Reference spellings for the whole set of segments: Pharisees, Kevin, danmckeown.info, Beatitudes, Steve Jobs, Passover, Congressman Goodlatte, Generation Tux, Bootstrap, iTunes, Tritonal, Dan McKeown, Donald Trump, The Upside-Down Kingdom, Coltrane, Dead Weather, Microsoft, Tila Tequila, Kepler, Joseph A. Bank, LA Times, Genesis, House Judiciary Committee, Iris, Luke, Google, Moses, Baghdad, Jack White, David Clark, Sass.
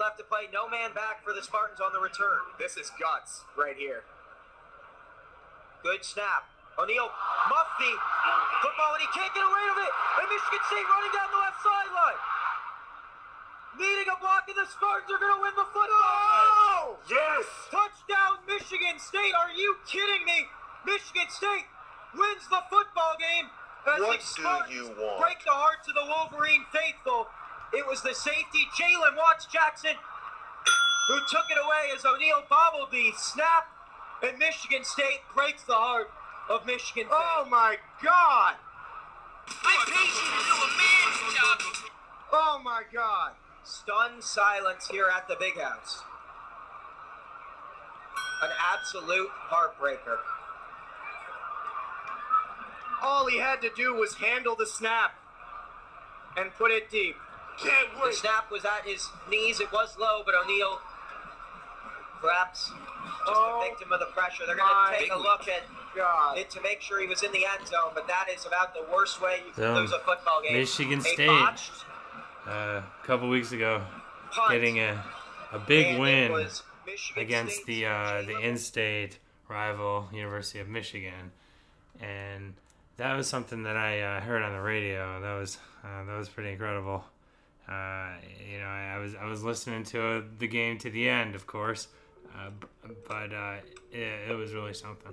left to play. No man back for the Spartans on the return. This is guts right here. Good snap. O'Neal muffed the football, and he can't get away from it. And Michigan State running down the left sideline. Needing a block, and the Spartans are going to win the football. No! Yes! Touchdown, Michigan State. Are you kidding me? Michigan State wins the football game. As what the Spartans do you want? Break the hearts of the Wolverine faithful. It was the safety, Jalen Watts-Jackson, who took it away as O'Neal bobbled the snap, and Michigan State breaks the heart of Michigan State. Oh, my God. I paid you to do a man's job. Oh, my God. Stunned silence here at the Big House. An absolute heartbreaker. All he had to do was handle the snap and put it deep. Can't wait. The snap was at his knees. It was low, but O'Neal, perhaps just a victim of the pressure. They're going to take a look at it to make sure he was in the end zone, but that is about the worst way you can lose a football game. Michigan State, a couple weeks ago, getting a big win against the in-state rival, University of Michigan. And that was something that I heard on the radio. That was pretty incredible. I was listening to the game to the end, of course, but it was really something.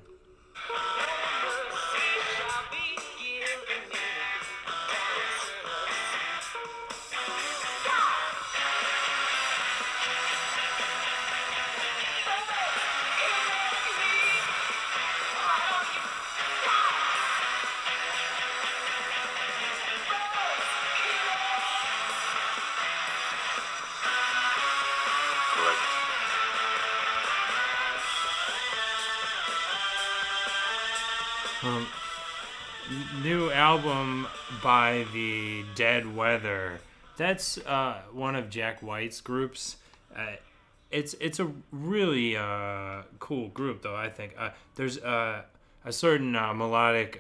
New album by the Dead Weather. That's one of Jack White's groups. It's a really cool group, though, I think. There's a certain melodic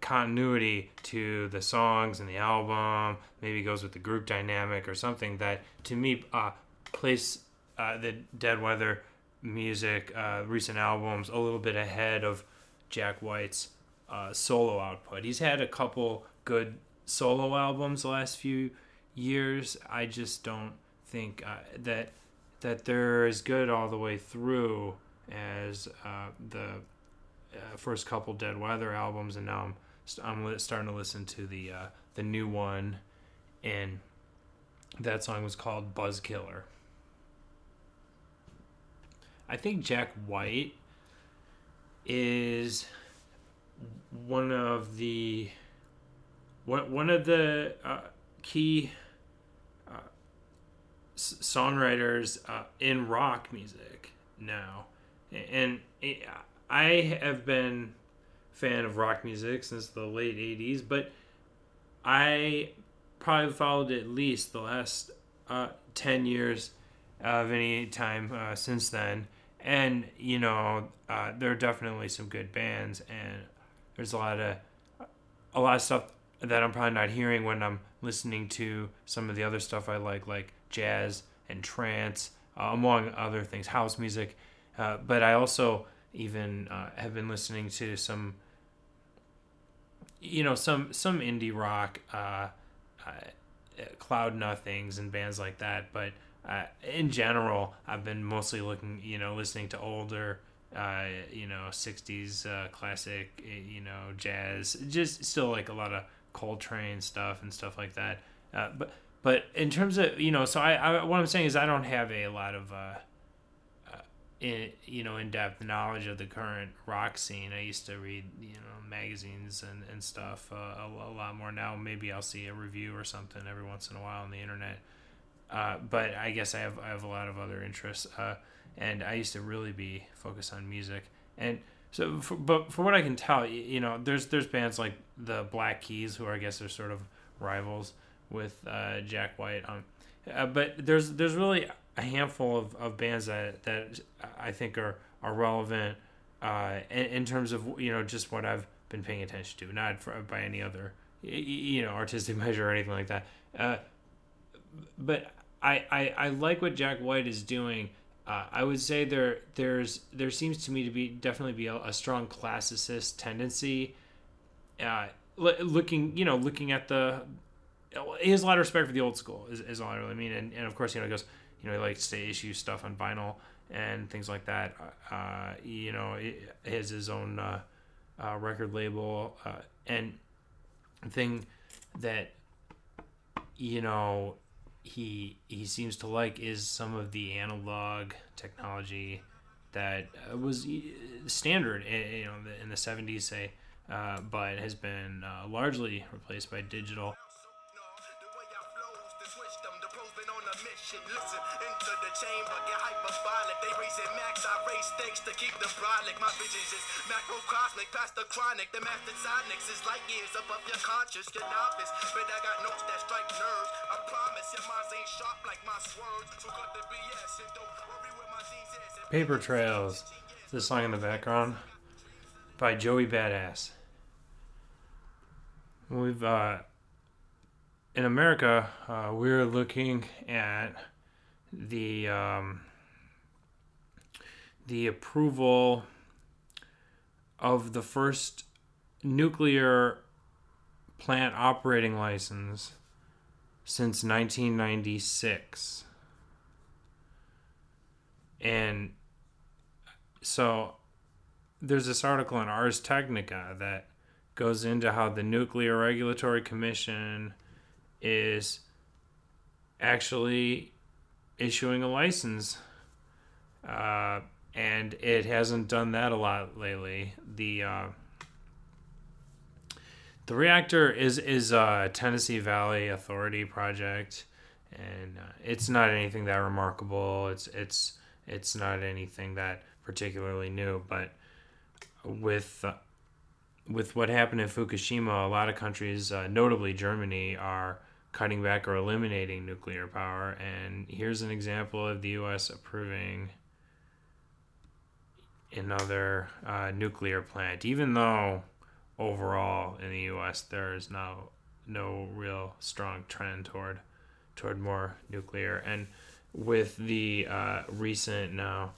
continuity to the songs and the album. Maybe goes with the group dynamic or something that, to me, places the Dead Weather music, recent albums, a little bit ahead of Jack White's solo output. He's had a couple good solo albums the last few years. I just don't think that they're as good all the way through as the first couple Dead Weather albums. And now I'm starting to listen to the new one, and that song was called Buzzkiller. I think Jack White is one of the key songwriters in rock music now, and I have been a fan of rock music since the late 80s, but I probably followed at least the last 10 years of any time since then. And, there are definitely some good bands, and there's a lot of stuff that I'm probably not hearing when I'm listening to some of the other stuff I like jazz and trance, among other things, house music. But I also even have been listening to some indie rock, Cloud Nothings and bands like that, but in general, I've been mostly listening to older, 60s classic, jazz. Just still like a lot of Coltrane stuff and stuff like that. But in terms of so I what I'm saying is I don't have a lot of in-depth knowledge of the current rock scene. I used to read magazines and stuff a lot more now. Maybe I'll see a review or something every once in a while on the internet. But I guess I have a lot of other interests, and I used to really be focused on music. And so, but for what I can tell, there's bands like the Black Keys, who I guess are sort of rivals with Jack White. But there's really a handful of bands that I think are relevant in terms of just what I've been paying attention to, not by any other artistic measure or anything like that. But I like what Jack White is doing. I would say there seems to me to be definitely be a strong classicist tendency. Looking at the, he has a lot of respect for the old school is all I really mean. And of course, he goes, he likes to issue stuff on vinyl and things like that. He has his own record label and thing that, he seems to like is some of the analog technology that was standard in the 70s, say, but has been largely replaced by digital. Paper Trails, this song in the background by Joey Badass. We've in America, we're looking at the approval of the first nuclear plant operating license since 1996. And so there's this article in Ars Technica that goes into how the Nuclear Regulatory Commission is actually issuing a license, and it hasn't done that a lot lately. The reactor is a Tennessee Valley Authority project, and it's not anything that remarkable. It's not anything that particularly new. But with what happened in Fukushima, a lot of countries, notably Germany, are cutting back or eliminating nuclear power. And here's an example of the U.S. approving another nuclear plant, even though overall in the U.S. there is now no real strong trend toward more nuclear. And with the recent now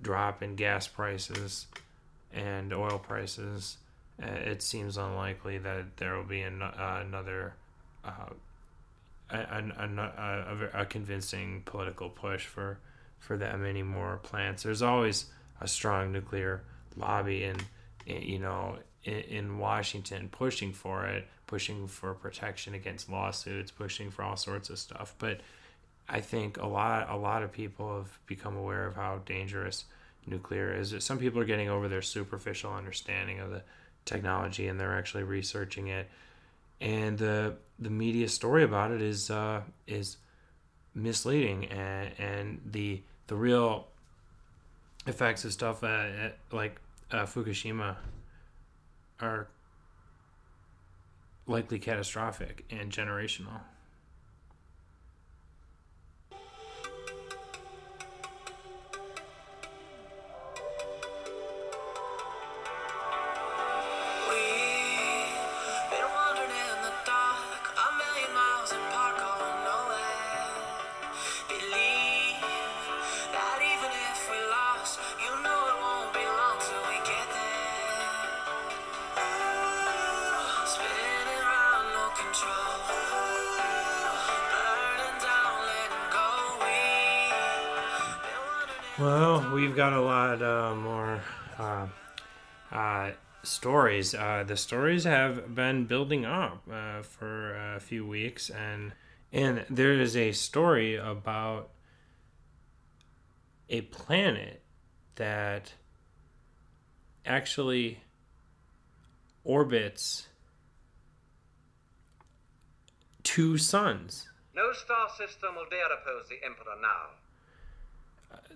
drop in gas prices and oil prices, it seems unlikely that there will be another a convincing political push for that many more plants. There's always a strong nuclear lobby in Washington pushing for protection against lawsuits, pushing for all sorts of stuff. But I think a lot of people have become aware of how dangerous nuclear is. Some people are getting over their superficial understanding of the technology, and they're actually researching it. And the media story about it is misleading, and the real effects of stuff like Fukushima are likely catastrophic and generational. Well, we've got a lot more stories. The stories have been building up for a few weeks, and there is a story about a planet that actually orbits two suns. No star system will dare oppose the Emperor now.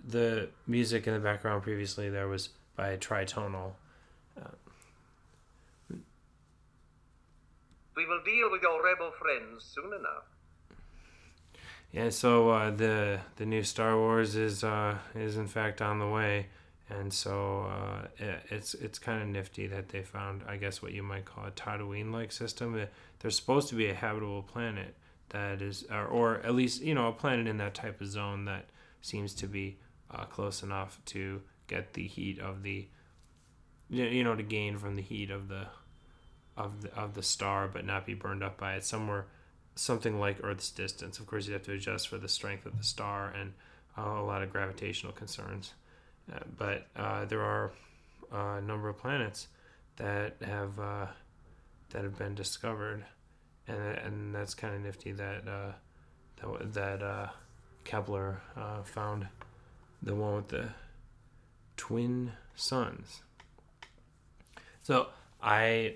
The music in the background previously there was by Tritonal. We will deal with your rebel friends soon enough. Yeah, so the new Star Wars is in fact on the way, and so it's kind of nifty that they found, I guess, what you might call a Tatooine-like system. There's supposed to be a habitable planet that is, or at least, you know, a planet in that type of zone that seems to be close enough to get the heat of the, you know, to gain from the heat of the star, but not be burned up by it. Somewhere, something like Earth's distance. Of course, you have to adjust for the strength of the star and a lot of gravitational concerns. But there are a number of planets that have been discovered, and that's kind of nifty that Kepler found, the one with the twin suns. So I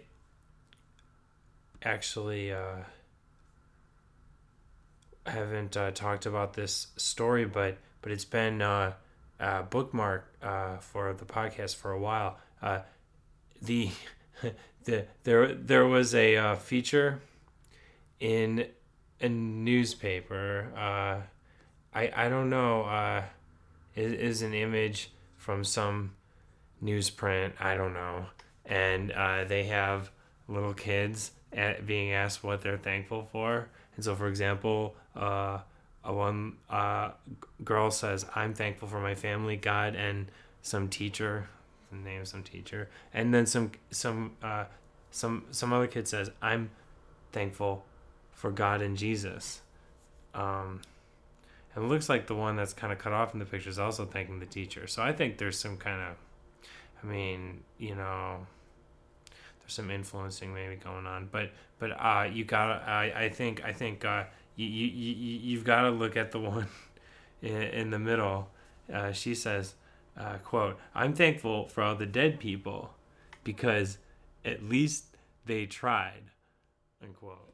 actually haven't talked about this story, but it's been bookmarked for the podcast for a while. There was a feature in a newspaper. I don't know. It is an image from some newsprint. I don't know. And they have little kids being asked what they're thankful for. And so, for example, one girl says, "I'm thankful for my family, God, and some teacher." The name of some teacher. And then some other kid says, "I'm thankful for God and Jesus." And it looks like the one that's kind of cut off in the picture is also thanking the teacher. So I think there's some kind of, there's some influencing maybe going on. But you gotta, I think you've got to look at the one in the middle. She says, quote, "I'm thankful for all the dead people because at least they tried," unquote.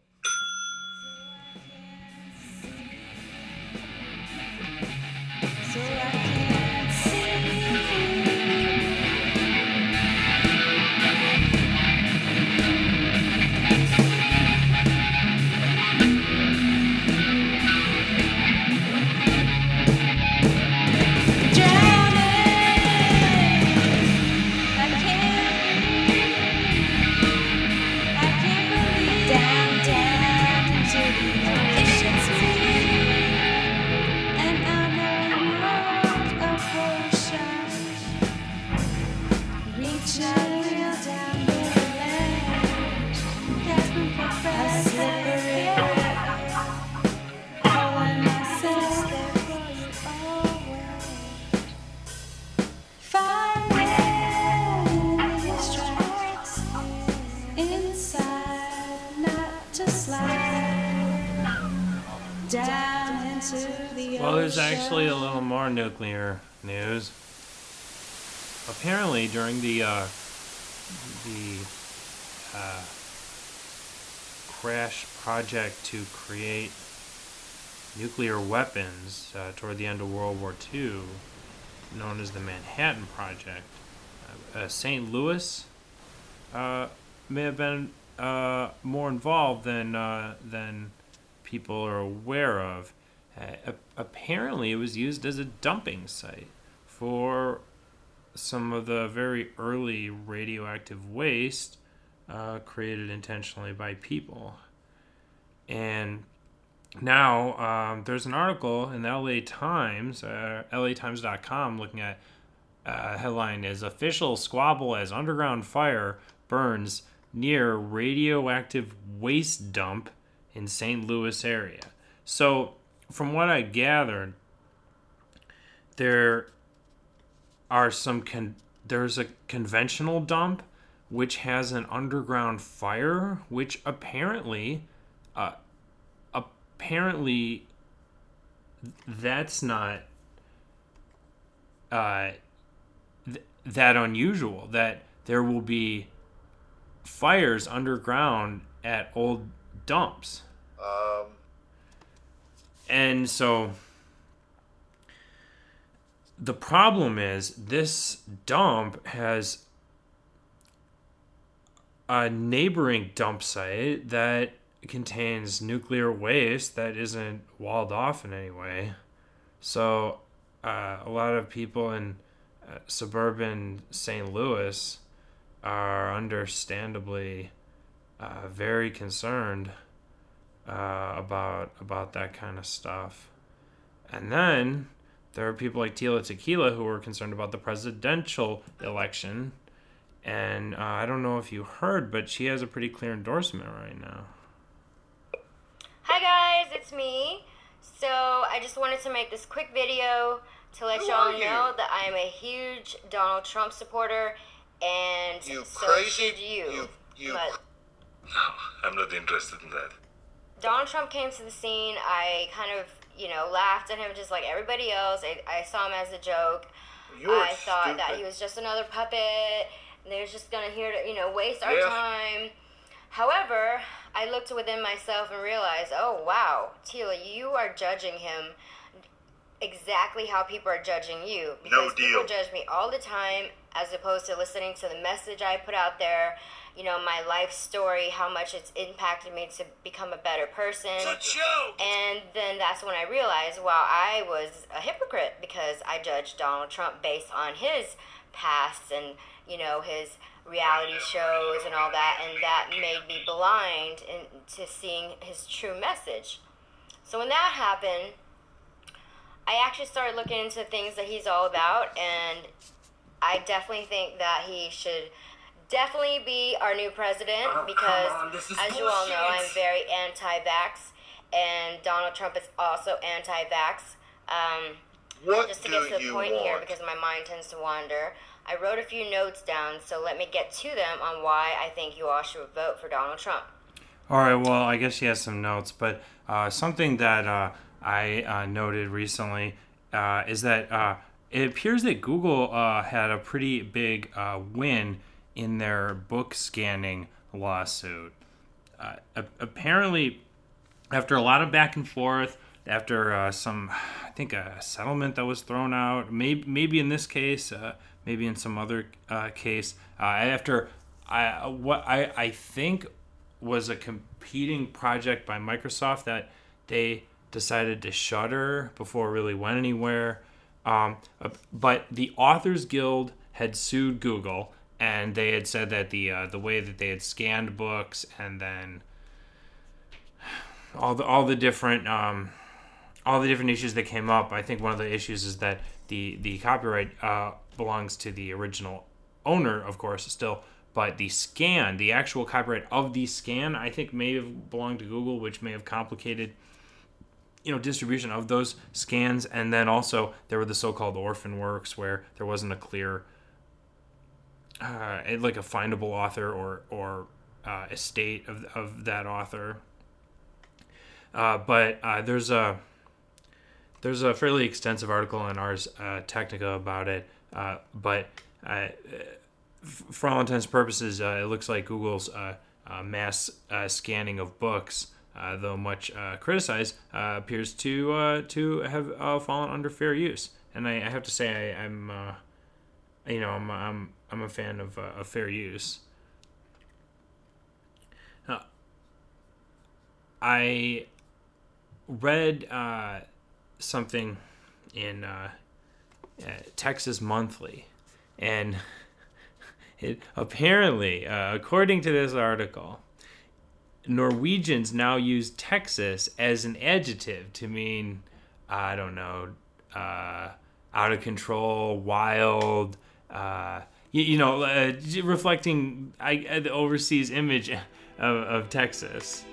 There's actually a little more nuclear news. Apparently, during the crash project to create nuclear weapons toward the end of World War II, known as the Manhattan Project, St. Louis may have been more involved than people are aware of. Apparently, it was used as a dumping site for some of the very early radioactive waste created intentionally by people. And now there's an article in the LA Times, latimes.com, looking at headline is "Official Squabble as Underground Fire Burns Near Radioactive Waste Dump in St. Louis Area." So, from what I gathered, there are there's a conventional dump which has an underground fire, which apparently that's not that unusual, that there will be fires underground at old dumps. And so the problem is this dump has a neighboring dump site that contains nuclear waste that isn't walled off in any way. So a lot of people in suburban St. Louis are understandably very concerned about that kind of stuff. And then there are people like Tila Tequila who are concerned about the presidential election. And I don't know if you heard, but she has a pretty clear endorsement right now. Hi guys, it's me. So I just wanted to make this quick video to let y'all know that I am a huge Donald Trump supporter, and so should you. But no, I'm not interested in that. Donald Trump came to the scene. I kind of, laughed at him just like everybody else. I saw him as a joke. I thought that he was just another puppet. They were just going to waste our time. However, I looked within myself and realized, oh, wow, Tila, you are judging him exactly how people are judging you. Because people judge me all the time as opposed to listening to the message I put out there, my life story, how much it's impacted me to become a better person. It's a joke! And then that's when I realized, wow, I was a hypocrite because I judged Donald Trump based on his past and, his reality shows and all that, and that made me blind to seeing his true message. So when that happened, I actually started looking into things that he's all about, and I definitely think that he should definitely be our new president because, as you all know, I'm very anti-vax, and Donald Trump is also anti-vax. Just to get to the point here, because my mind tends to wander, I wrote a few notes down, so let me get to them on why I think you all should vote for Donald Trump. All right, well, I guess she has some notes, but something that I noted recently is that it appears that Google had a pretty big win in their book scanning lawsuit. Apparently, after a lot of back and forth, after a settlement that was thrown out, maybe in this case, maybe in some other case, after what I think was a competing project by Microsoft that they decided to shutter before it really went anywhere. But the Authors Guild had sued Google, and they had said that the way that they had scanned books and then all the different issues that came up. I think one of the issues is that the copyright belongs to the original owner, of course, still, but the scan, the actual copyright of the scan, I think may have belonged to Google, which may have complicated, distribution of those scans. And then also there were the so-called orphan works where there wasn't a clear, like a findable author or estate of that author. But there's a fairly extensive article in Ars Technica about it. For all intents and purposes, it looks like Google's mass scanning of books, though much criticized, appears to have fallen under fair use. And I have to say, I'm a fan of fair use. I read something in Texas Monthly, and it apparently, according to this article, Norwegians now use Texas as an adjective to mean, out of control, wild, reflecting the overseas image of Texas.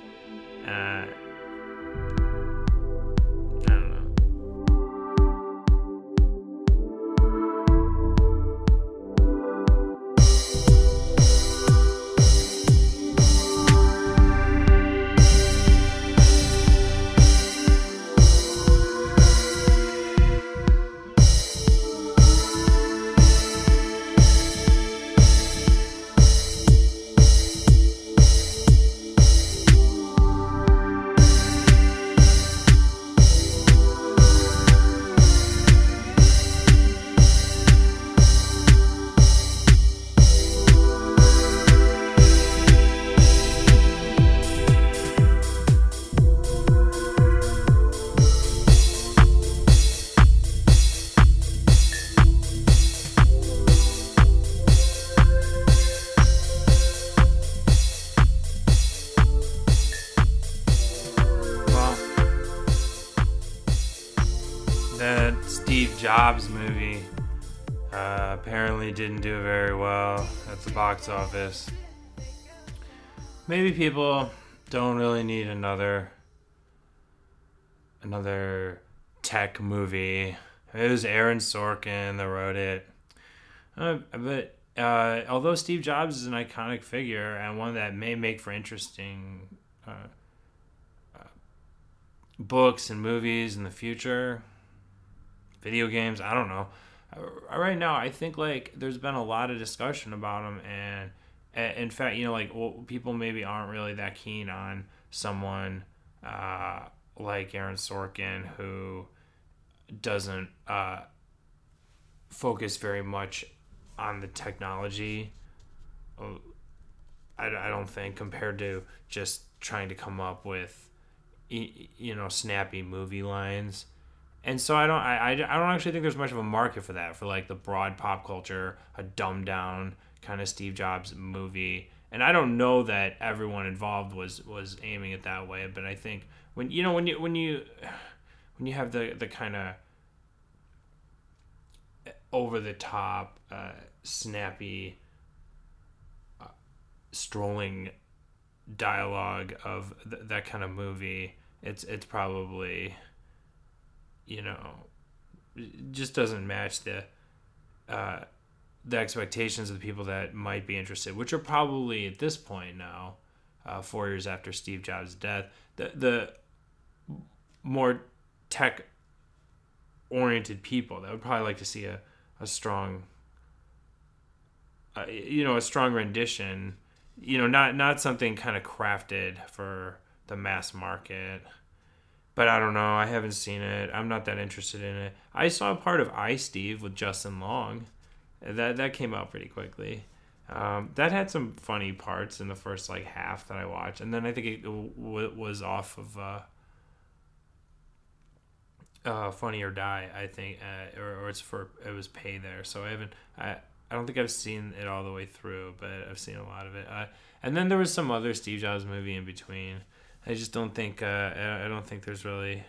Steve Jobs movie apparently didn't do very well at the box office. Maybe people don't really need another tech movie. It was Aaron Sorkin that wrote it. But although Steve Jobs is an iconic figure and one that may make for interesting books and movies in the future, video games, I don't know. Right now, I think like there's been a lot of discussion about him, and in fact, you know, like people maybe aren't really that keen on someone like Aaron Sorkin, who doesn't focus very much on the technology. I don't think, compared to just trying to come up with, you know, snappy movie lines. And so I don't actually think there's much of a market for that, for like the broad pop culture, a dumbed down kind of Steve Jobs movie. And I don't know that everyone involved was aiming it that way, but I think when you have the kind of over the top, snappy, strolling dialogue of that kind of movie, it's probably, you know, it just doesn't match the expectations of the people that might be interested, which are probably at this point now, 4 years after Steve Jobs' death, the more tech-oriented people that would probably like to see a strong, a strong rendition, you know, not something kind of crafted for the mass market. But I don't know. I haven't seen it. I'm not that interested in it. I saw a part of I, Steve with Justin Long. That came out pretty quickly. That had some funny parts in the first like half that I watched, and then I think it was off of Funny or Die. I think, or it was pay there. So I haven't. I don't think I've seen it all the way through, but I've seen a lot of it. And then there was some other Steve Jobs movie in between. I just don't think I don't think there's really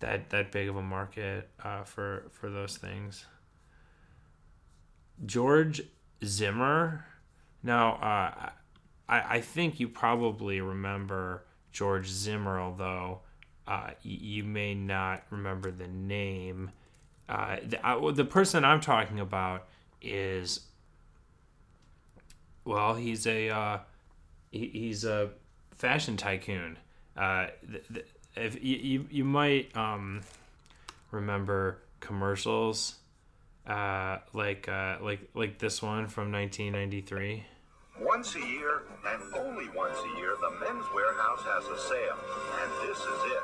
that big of a market for those things. George Zimmer. Now, I think you probably remember George Zimmer, although you may not remember the name. The person I'm talking about is, well, he's a fashion tycoon. If you might remember commercials like this one from 1993. Once a year and only once a year, the Men's Wearhouse has a sale, and this is it.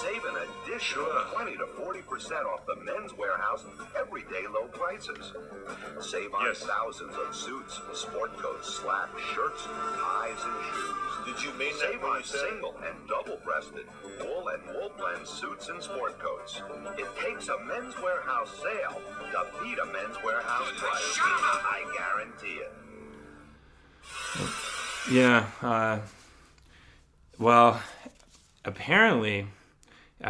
Save an additional 20 to 40% off the Men's Wearhouse everyday low prices. Save on thousands of suits, sport coats, slacks, shirts, ties, and shoes. Did you mean save that on single and double-breasted wool and wool blend suits and sport coats? It takes a Men's Wearhouse sale to beat a Men's Wearhouse price. I guarantee it. Yeah, well, apparently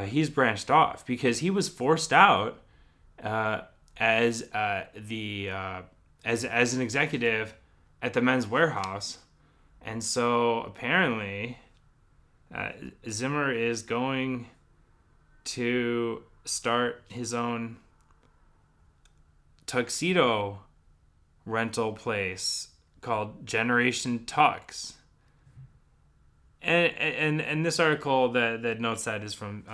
he's branched off because he was forced out as an executive at the Men's Wearhouse, and so apparently Zimmer is going to start his own tuxedo rental place called Generation Tux, and this article that notes that is from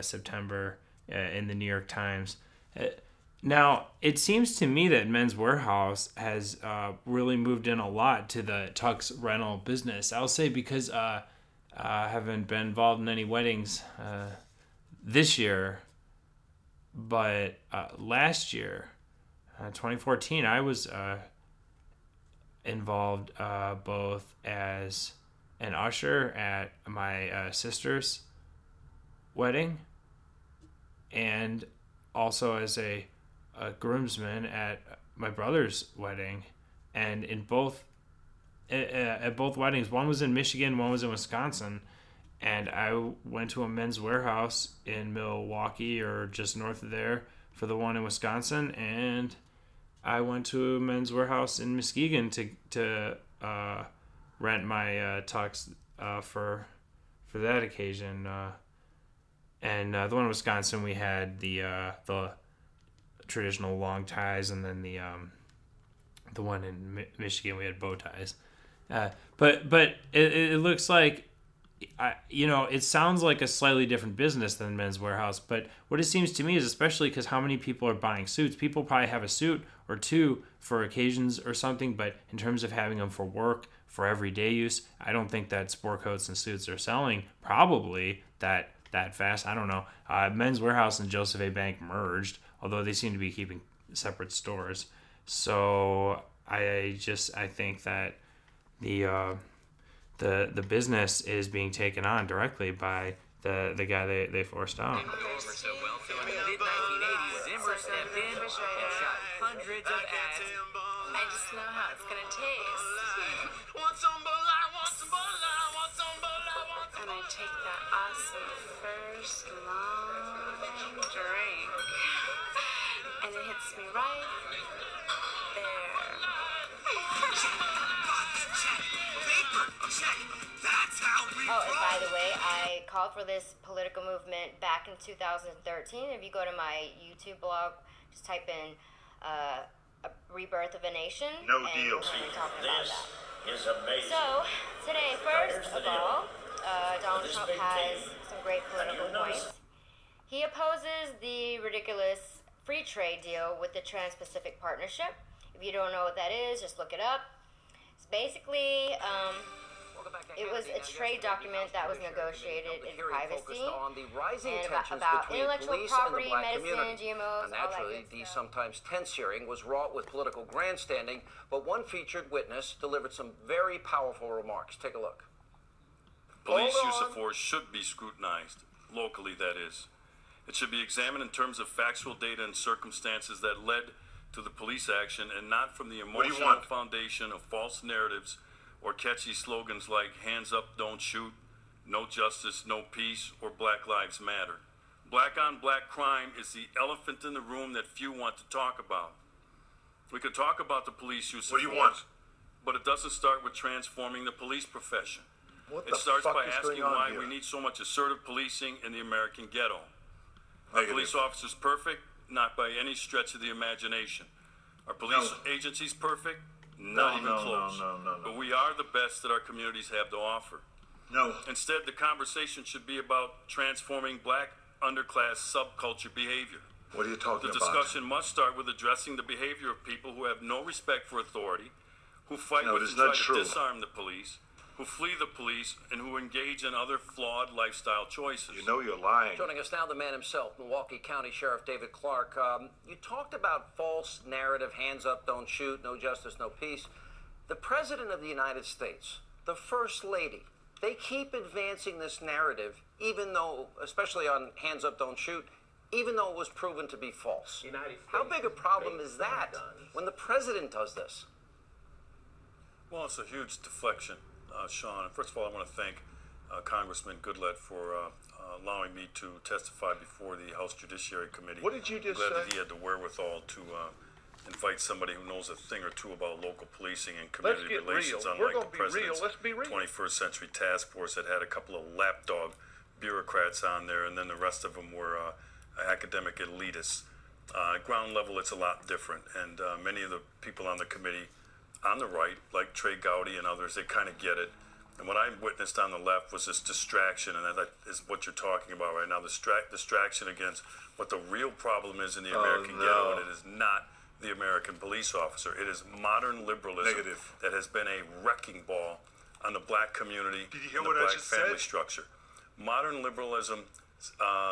September in the New York Times. Now it seems to me that Men's Wearhouse has really moved in a lot to the tux rental business. I'll say, because I haven't been involved in any weddings this year, but last year, 2014, I was involved both as an usher at my sister's wedding and also as a groomsman at my brother's wedding, and in both at both weddings, one was in Michigan, one was in Wisconsin, And I went to a Men's Wearhouse in Milwaukee or just north of there for the one in Wisconsin. And I went to a Men's Wearhouse in Muskegon to rent my tux for that occasion. And the one in Wisconsin, we had the traditional long ties, and then the one in Michigan, we had bow ties. But it looks like, it sounds like a slightly different business than Men's Wearhouse, but what it seems to me is, especially because how many people are buying suits, people probably have a suit or two for occasions or something, but in terms of having them for work, for everyday use, I don't think that sport coats and suits are selling probably that fast. I don't know. Men's Wearhouse and Joseph A. Bank merged, although they seem to be keeping separate stores. So I think that the business is being taken on directly by the guy they forced out. Zimmer stepped in and shot hundreds of ads. I just know how it's gonna taste. And I take that awesome first long drink, and it hits me right there. That's how we roll. Oh, and by the way, I called for this political movement back in 2013. If you go to my YouTube blog, just type in a rebirth of a nation. No deal. This is amazing. So, today, first of all, Donald Trump has some great political points. He opposes the ridiculous free trade deal with the Trans-Pacific Partnership. If you don't know what that is, just look it up. It's basically, it was a trade document that was negotiated in privacy, and about intellectual property, medicine, GMOs, and all that good stuff. Naturally, the sometimes tense hearing was wrought with political grandstanding, but one featured witness delivered some very powerful remarks. Take a look. Police use of force should be scrutinized, locally that is. It should be examined in terms of factual data and circumstances that led to the police action, and not from the emotional foundation of false narratives or catchy slogans like hands up, don't shoot, no justice, no peace, or Black Lives Matter. Black on black crime is the elephant in the room that few want to talk about. We could talk about the police use of force, but it doesn't start with transforming the police profession. It starts by asking why we need so much assertive policing in the American ghetto. Are police officers perfect? Not by any stretch of the imagination. Are police agencies perfect? Not even close. No. But we are the best that our communities have to offer. No. Instead, the conversation should be about transforming black underclass subculture behavior. What are you talking about? The discussion must start with addressing the behavior of people who have no respect for authority, who fight with and try to disarm the police, who flee the police, and who engage in other flawed lifestyle choices. You know you're lying. Joining us now, the man himself, Milwaukee County Sheriff David Clark. You talked about false narrative, hands up, don't shoot, no justice, no peace. The President of the United States, the First Lady, they keep advancing this narrative, even though, especially on hands up, don't shoot, even though it was proven to be false. How big a problem is that when the President does this? Well, it's a huge deflection. Sean, first of all, I want to thank Congressman Goodlatte for allowing me to testify before the House Judiciary Committee. What did you just say? I'm glad that he had the wherewithal to invite somebody who knows a thing or two about local policing and community relations, unlike the president's 21st Century Task Force that had a couple of lapdog bureaucrats on there, and then the rest of them were academic elitists. At ground level, it's a lot different, and many of the people on the committee on the right, like Trey Gowdy and others, they kind of get it. And what I witnessed on the left was this distraction, and that is what you're talking about right now, distraction against what the real problem is in the American ghetto, and it is not the American police officer. It is modern liberalism that has been a wrecking ball on the black community and the black family structure. Modern liberalism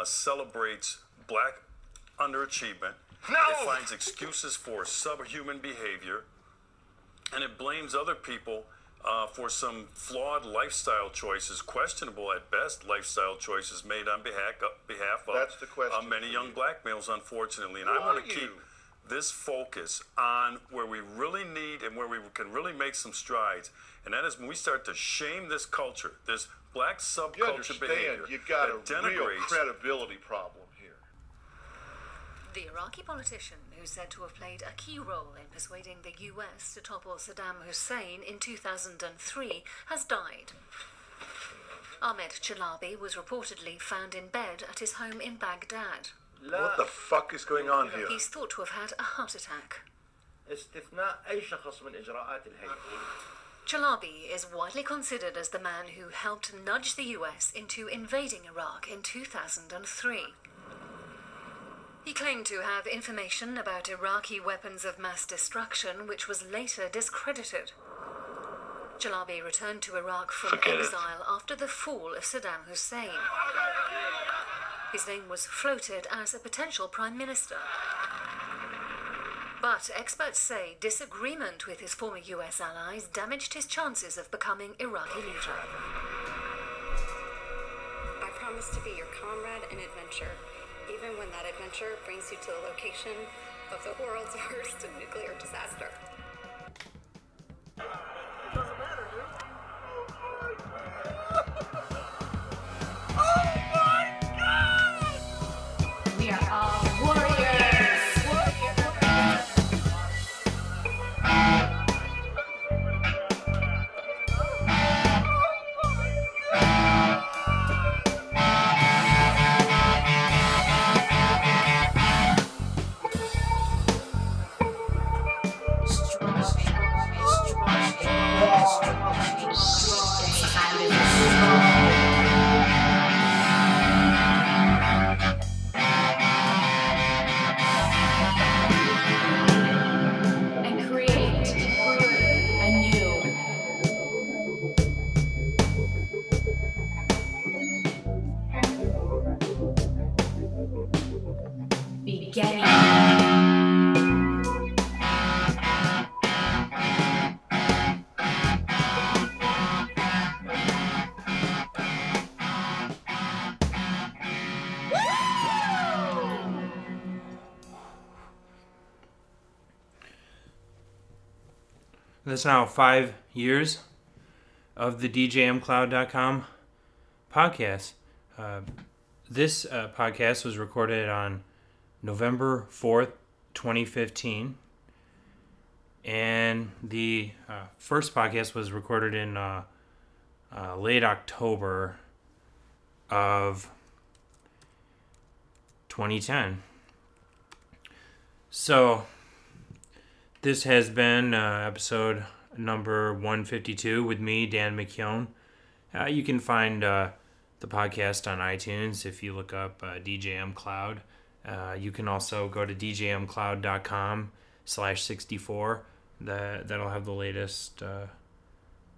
celebrates black underachievement. It finds excuses for subhuman behavior. And it blames other people for some flawed lifestyle choices, questionable at best lifestyle choices made on behalf of many young black males, unfortunately. And I want to keep this focus on where we really need and where we can really make some strides. And that is when we start to shame this culture, this black subculture behavior that denigrates... You got a real credibility problem here. The Iraqi politician who's said to have played a key role in persuading the U.S. to topple Saddam Hussein in 2003 has died. Ahmed Chalabi was reportedly found in bed at his home in Baghdad. What the fuck is going on here? He's thought to have had a heart attack. Chalabi is widely considered as the man who helped nudge the U.S. into invading Iraq in 2003. He claimed to have information about Iraqi weapons of mass destruction, which was later discredited. Chalabi returned to Iraq from exile after the fall of Saddam Hussein. His name was floated as a potential prime minister. But experts say disagreement with his former U.S. allies damaged his chances of becoming Iraqi leader. I promise to be your comrade in adventure, even when that adventure brings you to the location of the world's worst nuclear disaster. It doesn't matter, dude. Oh my God! We are all warriors! That's now 5 years of the DJMcloud.com podcast. This podcast was recorded on November 4th, 2015. And the first podcast was recorded in late October of 2010. So... this has been episode number 152 with me, Dan McKeown. You can find the podcast on iTunes if you look up DJMcloud. You can also go to DJMcloud.com/64. That'll have the latest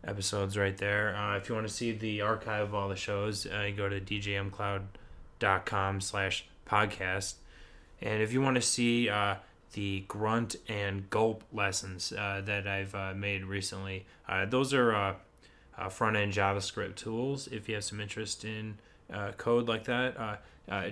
episodes right there. If you want to see the archive of all the shows, you go to DJMcloud.com/podcast. And if you want to see... the grunt and gulp lessons that I've made recently. Those are front-end JavaScript tools. If you have some interest in code like that,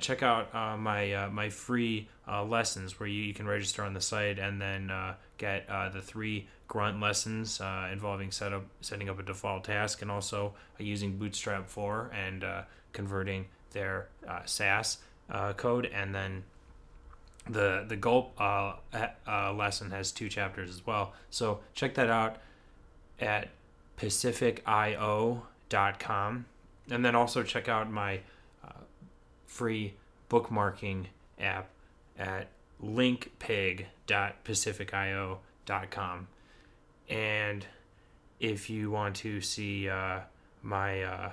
check out my free lessons where you can register on the site and then get the 3 grunt lessons involving setting up a default task and also using Bootstrap 4 and converting their Sass code, and then The gulp lesson has 2 chapters as well. So check that out at pacificio.com. And then also check out my free bookmarking app at linkpig.pacificio.com. And if you want to see my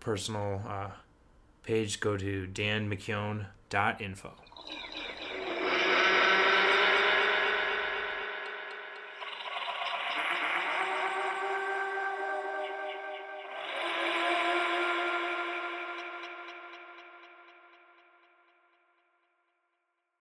personal page, go to danmckeown.info.